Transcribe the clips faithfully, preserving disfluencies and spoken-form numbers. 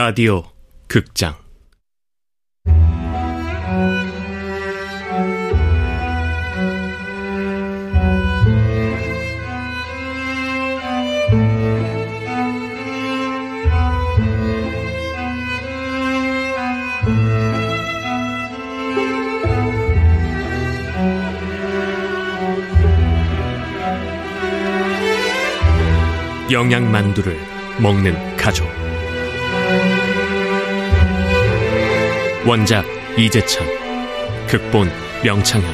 라디오 극장 영양만두를 먹는 가족. 원작 이재찬, 극본 명창영,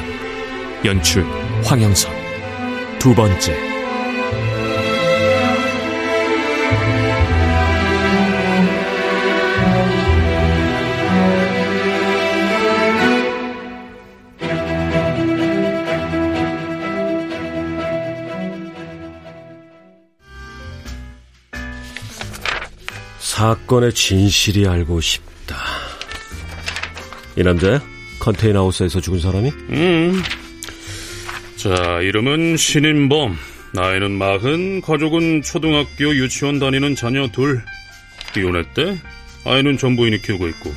연출 황영선. 두 번째. 사건의 진실이 알고 싶다. 이 남자야? 컨테이너하우스에서 죽은 사람이? 음. 자, 이름은 신인범. 나이는 마흔, 가족은 초등학교 유치원 다니는 자녀 둘. 이혼했대. 아이는 전부인이 키우고 있고.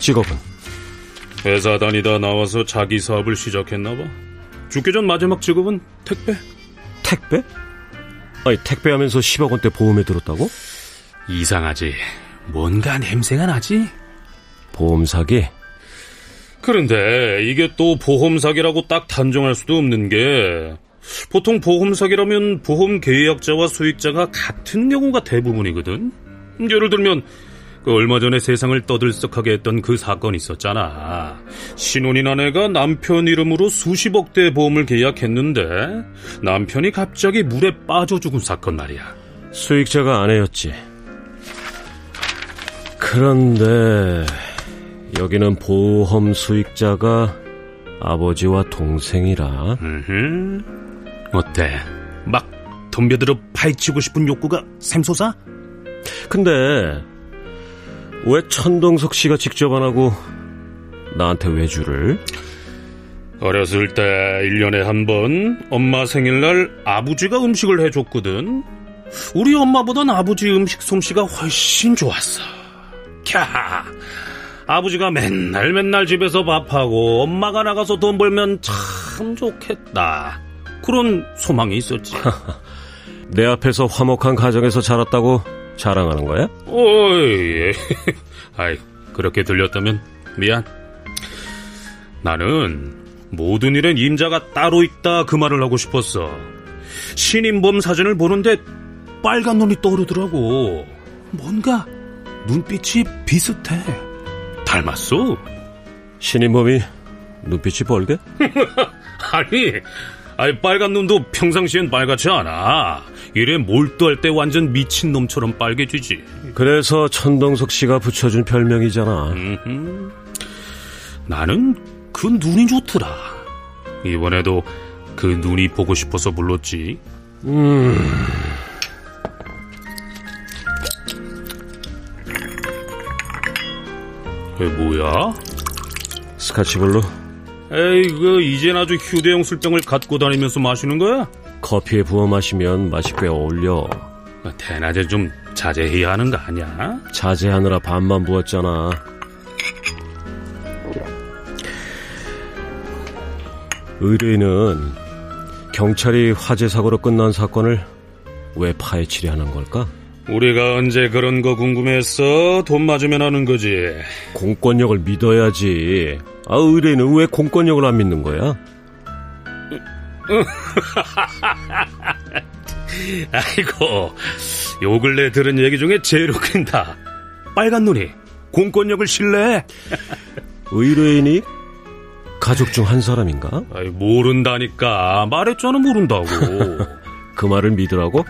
직업은? 회사 다니다 나와서 자기 사업을 시작했나봐. 죽기 전 마지막 직업은 택배. 택배? 아니, 택배하면서 십억 원대 보험에 들었다고? 이상하지. 뭔가 냄새가 나지? 보험 사기? 그런데 이게 또 보험 사기라고 딱 단정할 수도 없는 게, 보통 보험 사기라면 보험 계약자와 수익자가 같은 경우가 대부분이거든. 예를 들면 그 얼마 전에 세상을 떠들썩하게 했던 그 사건 있었잖아. 신혼인 아내가 남편 이름으로 수십억대 보험을 계약했는데 남편이 갑자기 물에 빠져 죽은 사건 말이야. 수익자가 아내였지. 그런데 여기는 보험 수익자가 아버지와 동생이라. 으흠. 어때? 막 덤벼들어 파헤치고 싶은 욕구가 샘솟아? 근데 왜 천동석 씨가 직접 안 하고 나한테 외주를? 어렸을 때 일 년에 한 번 엄마 생일날 아버지가 음식을 해줬거든. 우리 엄마보단 아버지 음식 솜씨가 훨씬 좋았어. 캬, 아버지가 맨날 맨날 집에서 밥하고 엄마가 나가서 돈 벌면 참 좋겠다, 그런 소망이 있었지. 내 앞에서 화목한 가정에서 자랐다고 자랑하는 거야? 어이, 아이, 그렇게 들렸다면 미안. 나는 모든 일엔 임자가 따로 있다, 그 말을 하고 싶었어. 신인범 사진을 보는데 빨간 눈이 떠오르더라고. 뭔가 눈빛이 비슷해. 닮았어? 신인범이 눈빛이 벌게? 아니, 아니, 빨간 눈도 평상시엔 빨갛지 않아. 이래 몰두할 때 완전 미친놈처럼 빨개지지. 그래서 천동석 씨가 붙여준 별명이잖아. 음흠. 나는 그 눈이 좋더라. 이번에도 그 눈이 보고 싶어서 불렀지. 음... 에, 뭐야? 스카치볼로? 에이, 그 이젠 아주 휴대용 술병을 갖고 다니면서 마시는 거야? 커피에 부어 마시면 맛이 꽤 어울려. 대낮에 좀 자제해야 하는 거 아니야? 자제하느라 반만 부었잖아. 의뢰인은 경찰이 화재 사고로 끝난 사건을 왜 파헤치려 하는 걸까? 우리가 언제 그런 거 궁금했어? 돈 맞으면 하는 거지. 공권력을 믿어야지. 아, 의뢰인은 왜 공권력을 안 믿는 거야? 아이고, 요 근래 들은 얘기 중에 제일 웃긴다. 빨간 눈이 공권력을 신뢰해. 의뢰인이 가족 중 한 사람인가? 아이, 모른다니까. 말했잖아, 모른다고. 그 말을 믿으라고?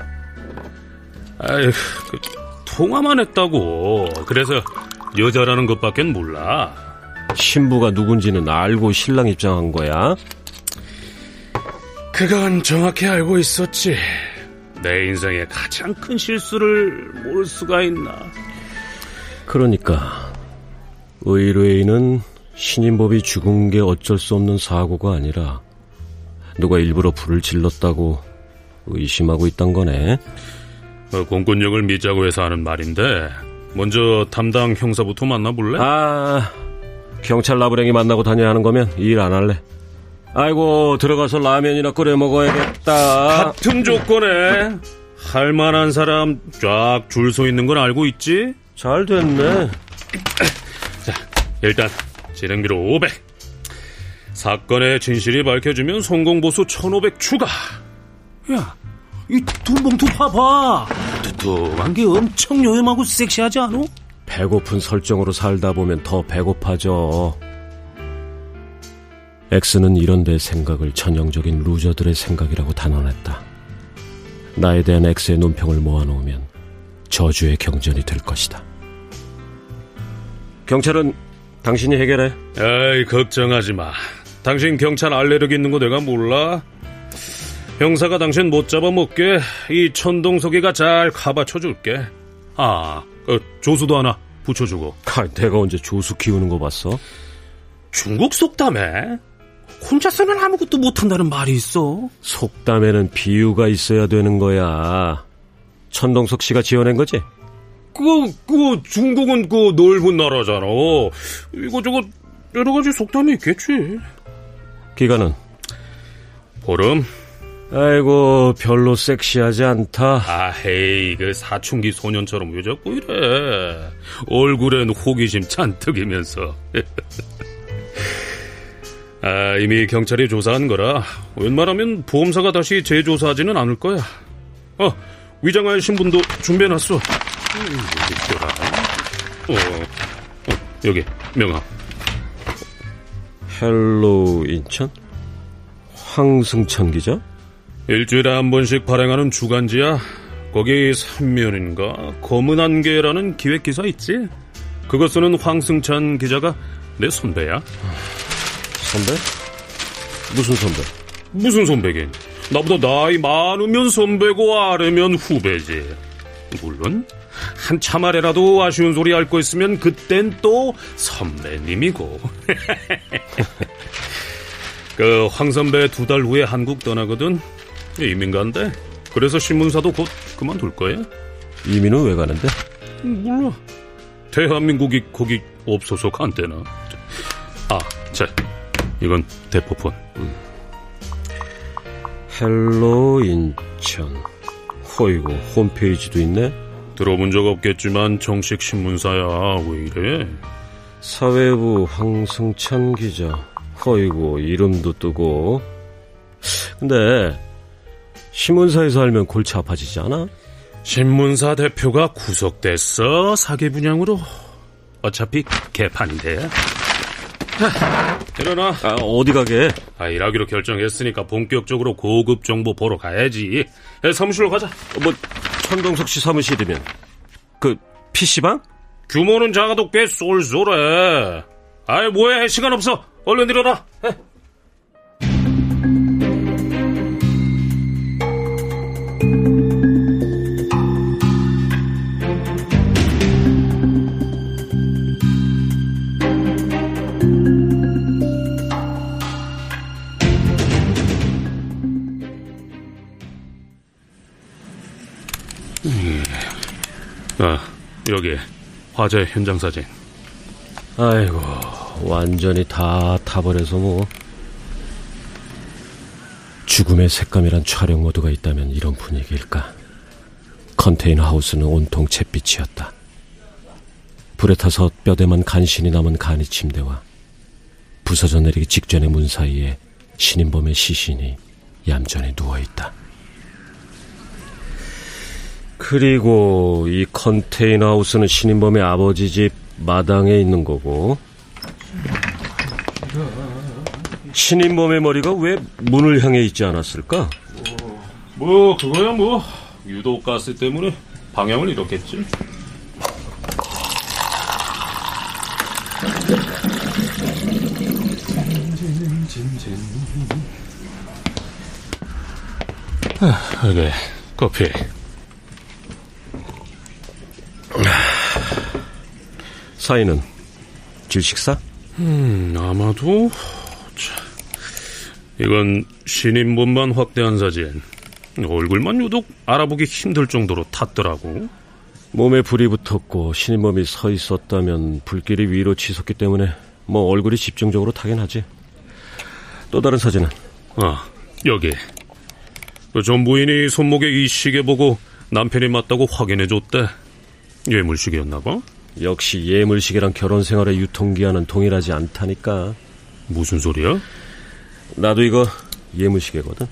아휴, 그, 통화만 했다고. 그래서 여자라는 것밖엔 몰라. 신부가 누군지는 알고 신랑 입장한 거야? 그건 정확히 알고 있었지. 내 인생의 가장 큰 실수를 모를 수가 있나. 그러니까 의뢰인은 신인범이 죽은 게 어쩔 수 없는 사고가 아니라 누가 일부러 불을 질렀다고 의심하고 있단 거네. 공권력을 믿자고 해서 하는 말인데, 먼저 담당 형사부터 만나볼래? 아, 경찰 나부랭이 만나고 다녀야 하는 거면 일 안 할래. 아이고, 들어가서 라면이나 끓여 먹어야겠다. 같은 조건에 할 만한 사람 쫙 줄 서 있는 건 알고 있지? 잘 됐네. 자, 일단 진행비로 오백. 사건의 진실이 밝혀지면 성공보수 천오백 추가. 야, 이 돈봉투 봐봐. 두툼한 게 엄청 요염하고 섹시하지 않아? 배고픈 설정으로 살다 보면 더 배고파져. X는 이런 내 생각을 전형적인 루저들의 생각이라고 단언했다. 나에 대한 X의 논평을 모아놓으면 저주의 경전이 될 것이다. 경찰은 당신이 해결해. 에이, 걱정하지 마. 당신 경찰 알레르기 있는 거 내가 몰라. 형사가 당신 못 잡아먹게 이 천동석이가 잘 가봐쳐줄게. 아, 어, 조수도 하나 붙여주고. 아, 내가 언제 조수 키우는 거 봤어? 중국 속담에 혼자서는 아무것도 못한다는 말이 있어. 속담에는 비유가 있어야 되는 거야. 천동석 씨가 지어낸 거지? 그, 그 중국은 그 넓은 나라잖아. 이거저거 여러 가지 속담이 있겠지. 기간은? 보름. 아이고, 별로 섹시하지 않다. 아헤이, 그 사춘기 소년처럼 왜 자꾸 이래. 얼굴엔 호기심 잔뜩이면서. 아, 이미 경찰이 조사한 거라 웬만하면 보험사가 다시 재조사하지는 않을 거야. 어, 위장할 신분도 준비해놨어. 어, 어, 여기 명함. 헬로 인천? 황승천 기자? 일주일에 한 번씩 발행하는 주간지야. 거기 삼면인가 검은 안개라는 기획기사 있지. 그거 쓰는 황승찬 기자가 내 선배야. 선배? 무슨 선배? 무슨 선배긴. 나보다 나이 많으면 선배고 아래면 후배지. 물론 한참 아래라도 아쉬운 소리 할 거 있으면 그땐 또 선배님이고. 그 황 선배 두 달 후에 한국 떠나거든. 이민간데. 그래서 신문사도 곧 그만둘 거야. 이민은 왜 가는데? 몰라. 대한민국이 거기 없어서 간대나. 아, 자, 이건 대포폰. 음. 헬로 인천. 허이고 홈페이지도 있네. 들어본 적 없겠지만 정식 신문사야. 왜 이래. 사회부 황승찬 기자. 허이고 이름도 뜨고. 근데 신문사에서 알면 골치 아파지지 않아? 신문사 대표가 구속됐어. 사기 분양으로. 어차피 개판인데. 하, 일어나. 아, 어디 가게? 아, 일하기로 결정했으니까 본격적으로 고급 정보 보러 가야지. 야, 사무실로 가자. 뭐 천동석 씨 사무실이면 그 피씨방? 규모는 작아도 꽤 쏠쏠해. 아이, 뭐해, 시간 없어. 얼른 일어나. 해. 아, 여기 화재 현장 사진. 아이고, 완전히 다 타버려서 뭐. 죽음의 색감이란 촬영 모드가 있다면 이런 분위기일까. 컨테이너 하우스는 온통 잿빛이었다. 불에 타서 뼈대만 간신히 남은 간이 침대와 부서져 내리기 직전의 문 사이에 신인범의 시신이 얌전히 누워있다. 그리고 이 컨테이너 하우스는 신인범의 아버지 집 마당에 있는 거고, 신인범의 머리가 왜 문을 향해 있지 않았을까? 뭐, 뭐 그거야 뭐 유독가스 때문에 방향을 잃었겠지. 아, 그래, 커피. 사인은 질식사? 음, 아마도. 자, 이건 신인범만 확대한 사진. 얼굴만 유독 알아보기 힘들 정도로 탔더라고. 몸에 불이 붙었고 신인범이 서 있었다면 불길이 위로 치솟기 때문에 뭐 얼굴이 집중적으로 타긴 하지. 또 다른 사진은? 아, 여기. 전 부인이 손목에 이 시계 보고 남편이 맞다고 확인해줬대. 예물시계였나 봐? 역시 예물시계랑 결혼생활의 유통기한은 동일하지 않다니까. 무슨 소리야? 나도 이거 예물시계거든.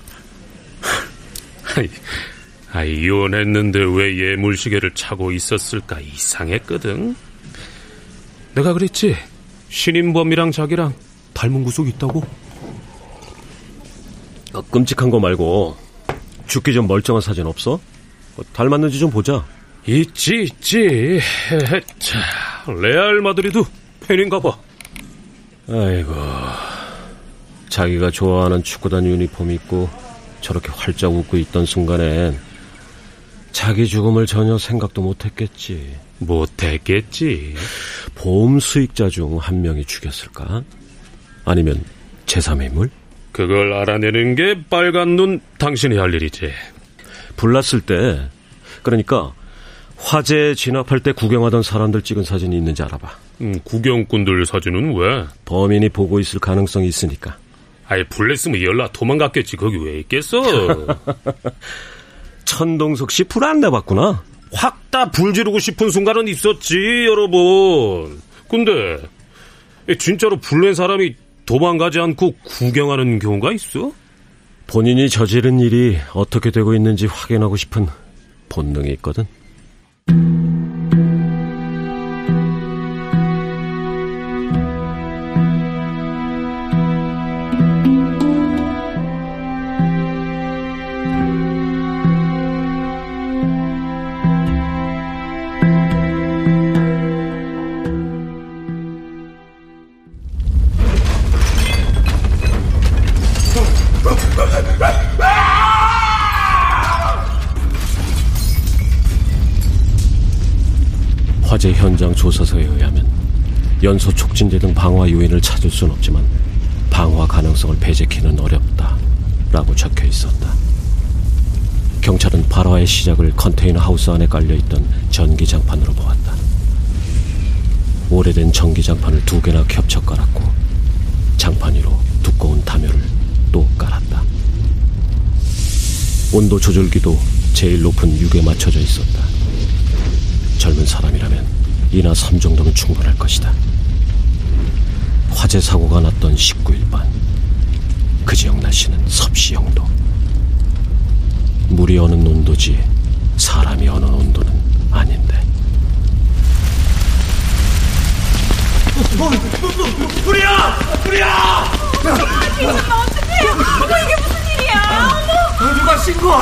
아이, 아이, 이혼했는데 왜 예물시계를 차고 있었을까 이상했거든. 내가 그랬지? 신인범이랑 자기랑 닮은 구석 있다고? 아, 끔찍한 거 말고 죽기 전 멀쩡한 사진 없어? 닮았는지 좀 보자. 있지 있지. 레알 마드리드 팬인가 봐. 아이고, 자기가 좋아하는 축구단 유니폼 입고 저렇게 활짝 웃고 있던 순간엔 자기 죽음을 전혀 생각도 못했겠지. 못했겠지. 보험 수익자 중 한 명이 죽였을까? 아니면 제삼의 인물? 그걸 알아내는 게 빨간 눈 당신이 할 일이지. 불났을 때, 그러니까 화재에 진압할 때 구경하던 사람들 찍은 사진이 있는지 알아봐. 음, 구경꾼들 사진은 왜? 범인이 보고 있을 가능성이 있으니까. 아예 불냈으면 열라 도망갔겠지. 거기 왜 있겠어? 천동석 씨 불 안 내봤구나. 확 다 불 지르고 싶은 순간은 있었지, 여러분. 근데 진짜로 불낸 사람이 도망가지 않고 구경하는 경우가 있어? 본인이 저지른 일이 어떻게 되고 있는지 확인하고 싶은 본능이 있거든. 화재 현장 조사서에 의하면 연소 촉진제 등 방화 요인을 찾을 순 없지만 방화 가능성을 배제키는 어렵다 라고 적혀 있었다. 경찰은 발화의 시작을 컨테이너 하우스 안에 깔려있던 전기장판으로 보았다. 오래된 전기장판을 두 개나 겹쳐 깔았고 장판 위로 두꺼운 담요를 또 깔았다. 온도 조절기도 제일 높은 육에 맞춰져 있었다. 젊은 사람이라면 이나 삼 정도면 충분할 것이다. 화재 사고가 났던 십구일 밤, 그 지역 날씨는 섭씨 영도. 물이 어는 온도지 사람이 어는 온도는 아닌데. 어, 어, 어, 불이야! 불이야! 어머, 지금 어떡해요? 어머, 이게 무슨 일이야? 어머! 누가 신고!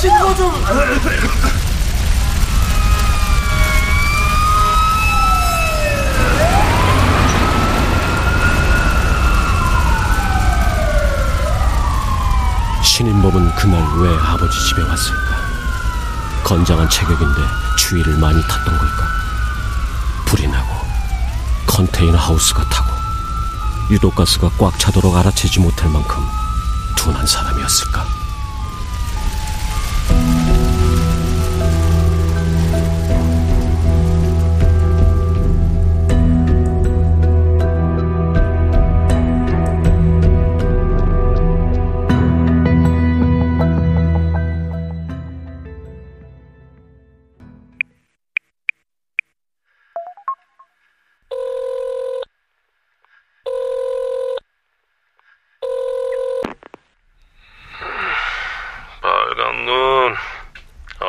신고 좀! 신인범은 그날 왜 아버지 집에 왔을까? 건장한 체격인데 추위를 많이 탔던 걸까? 불이 나고 컨테이너 하우스가 타고 유독가스가 꽉 차도록 알아채지 못할 만큼 둔한 사람이었을까?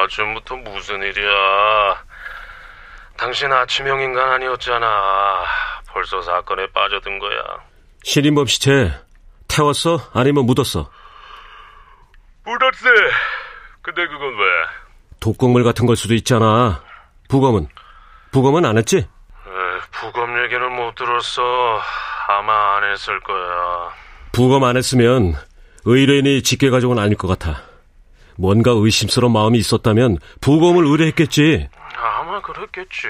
아침부터 무슨 일이야? 당신 아침형 인간 아니었잖아. 벌써 사건에 빠져든 거야. 신인범 시체 태웠어? 아니면 묻었어? 묻었어. 근데 그건 왜? 독극물 같은 걸 수도 있잖아. 부검은? 부검은 안 했지? 에이, 부검 얘기는 못 들었어. 아마 안 했을 거야. 부검 안 했으면 의뢰인이 직계 가족은 아닐 것 같아. 뭔가 의심스러운 마음이 있었다면 부검을 의뢰했겠지. 아마 그랬겠지.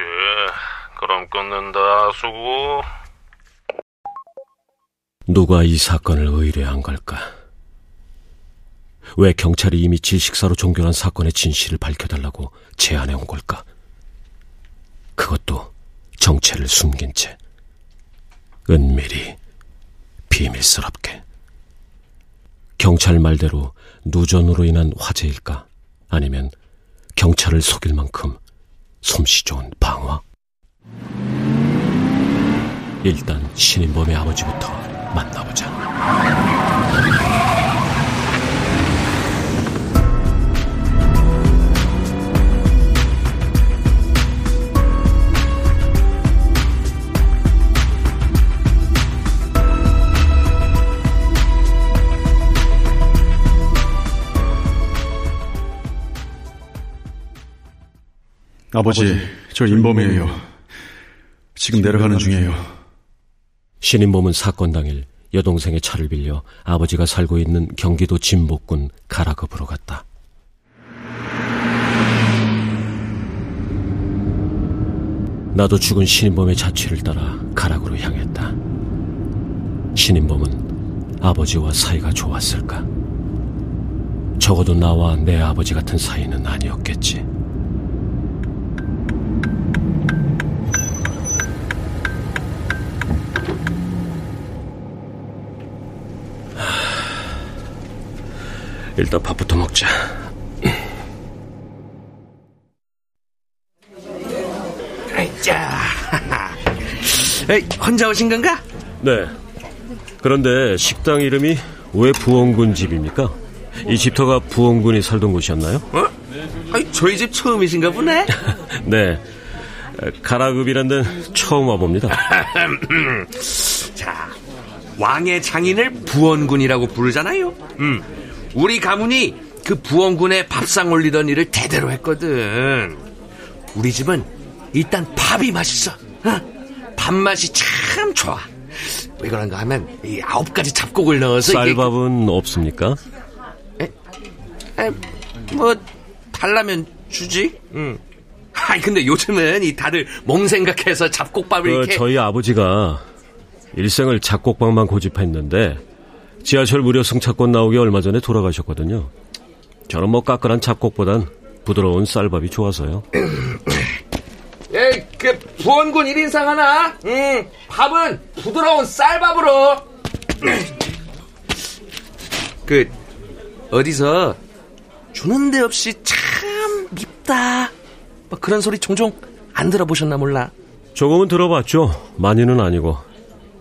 그럼 끊는다. 수고. 누가 이 사건을 의뢰한 걸까? 왜 경찰이 이미 질식사로 종결한 사건의 진실을 밝혀달라고 제안해 온 걸까? 그것도 정체를 숨긴 채 은밀히 비밀스럽게. 경찰 말대로 누전으로 인한 화재일까? 아니면 경찰을 속일 만큼 솜씨 좋은 방화? 일단 신인범의 아버지부터 만나보자. 아버지, 아버지, 저 인범이에요. 지금 내려가는 중이에요. 신인범은 사건 당일 여동생의 차를 빌려 아버지가 살고 있는 경기도 진복군 가락읍으로 갔다. 나도 죽은 신인범의 자취를 따라 가락으로 향했다. 신인범은 아버지와 사이가 좋았을까? 적어도 나와 내 아버지 같은 사이는 아니었겠지. 일단 밥부터 먹자. 에이, 혼자 오신 건가? 네. 그런데 식당 이름이 왜 부원군 집입니까? 이 집터가 부원군이 살던 곳이었나요? 어? 아니, 저희 집 처음이신가 보네. 네. 가락읍이란 데는 처음 와봅니다. 자, 왕의 장인을 부원군이라고 부르잖아요. 음. 우리 가문이 그 부원군에 밥상 올리던 일을 대대로 했거든. 우리 집은 일단 밥이 맛있어. 어? 밥맛이 참 좋아. 왜 그런가 하면 이 아홉 가지 잡곡을 넣어서 쌀밥은 이게... 없습니까? 에? 에, 뭐 달라면 주지. 응. 아니 근데 요즘은 이 다들 몸 생각해서 잡곡밥을 그 이렇게. 저희 아버지가 일생을 잡곡밥만 고집했는데 지하철 무료 승차권 나오기 얼마 전에 돌아가셨거든요. 저는 뭐 까끌한 잡곡보단 부드러운 쌀밥이 좋아서요. 에이, 그 부원군 일 인상 하나. 응, 밥은 부드러운 쌀밥으로. 그 어디서 주는 데 없이 참 밉다 뭐 그런 소리 종종 안 들어보셨나 몰라. 조금은 들어봤죠. 많이는 아니고.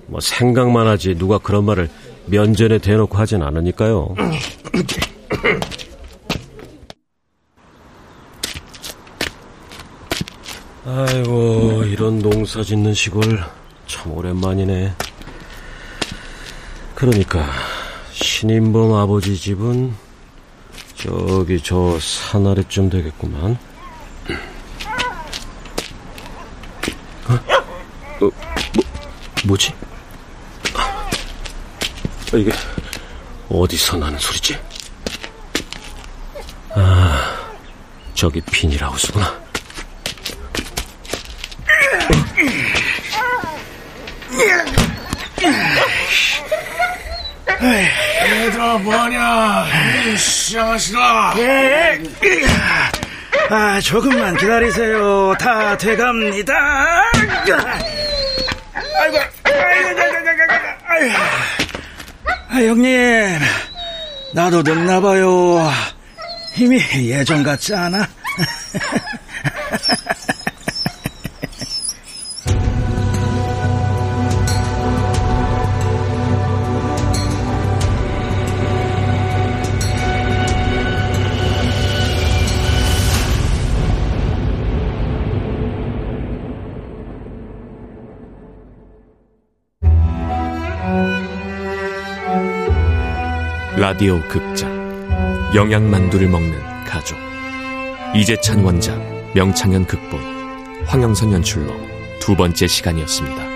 뭐 생각만 하지 누가 그런 말을 면전에 대놓고 하진 않으니까요. 아이고, 이런 농사 짓는 시골 참 오랜만이네. 그러니까 신인범 아버지 집은 저기 저 산 아래쯤 되겠구만. 어? 어, 뭐, 뭐지? 이게 어디서 나는 소리지? 아, 저기 비닐하우스구나. 얘들아, 뭐하냐? 시장하시라. 아, 조금만 기다리세요. 다 돼갑니다. 아이고, 아이고, 아이고, 아이고. 아, 형님, 나도 늙나봐요. 힘이 예전 같지 않아? 라디오 극장 영양만두를 먹는 가족. 이재찬 원작, 명창영 극본, 황영선 연출로 두 번째 시간이었습니다.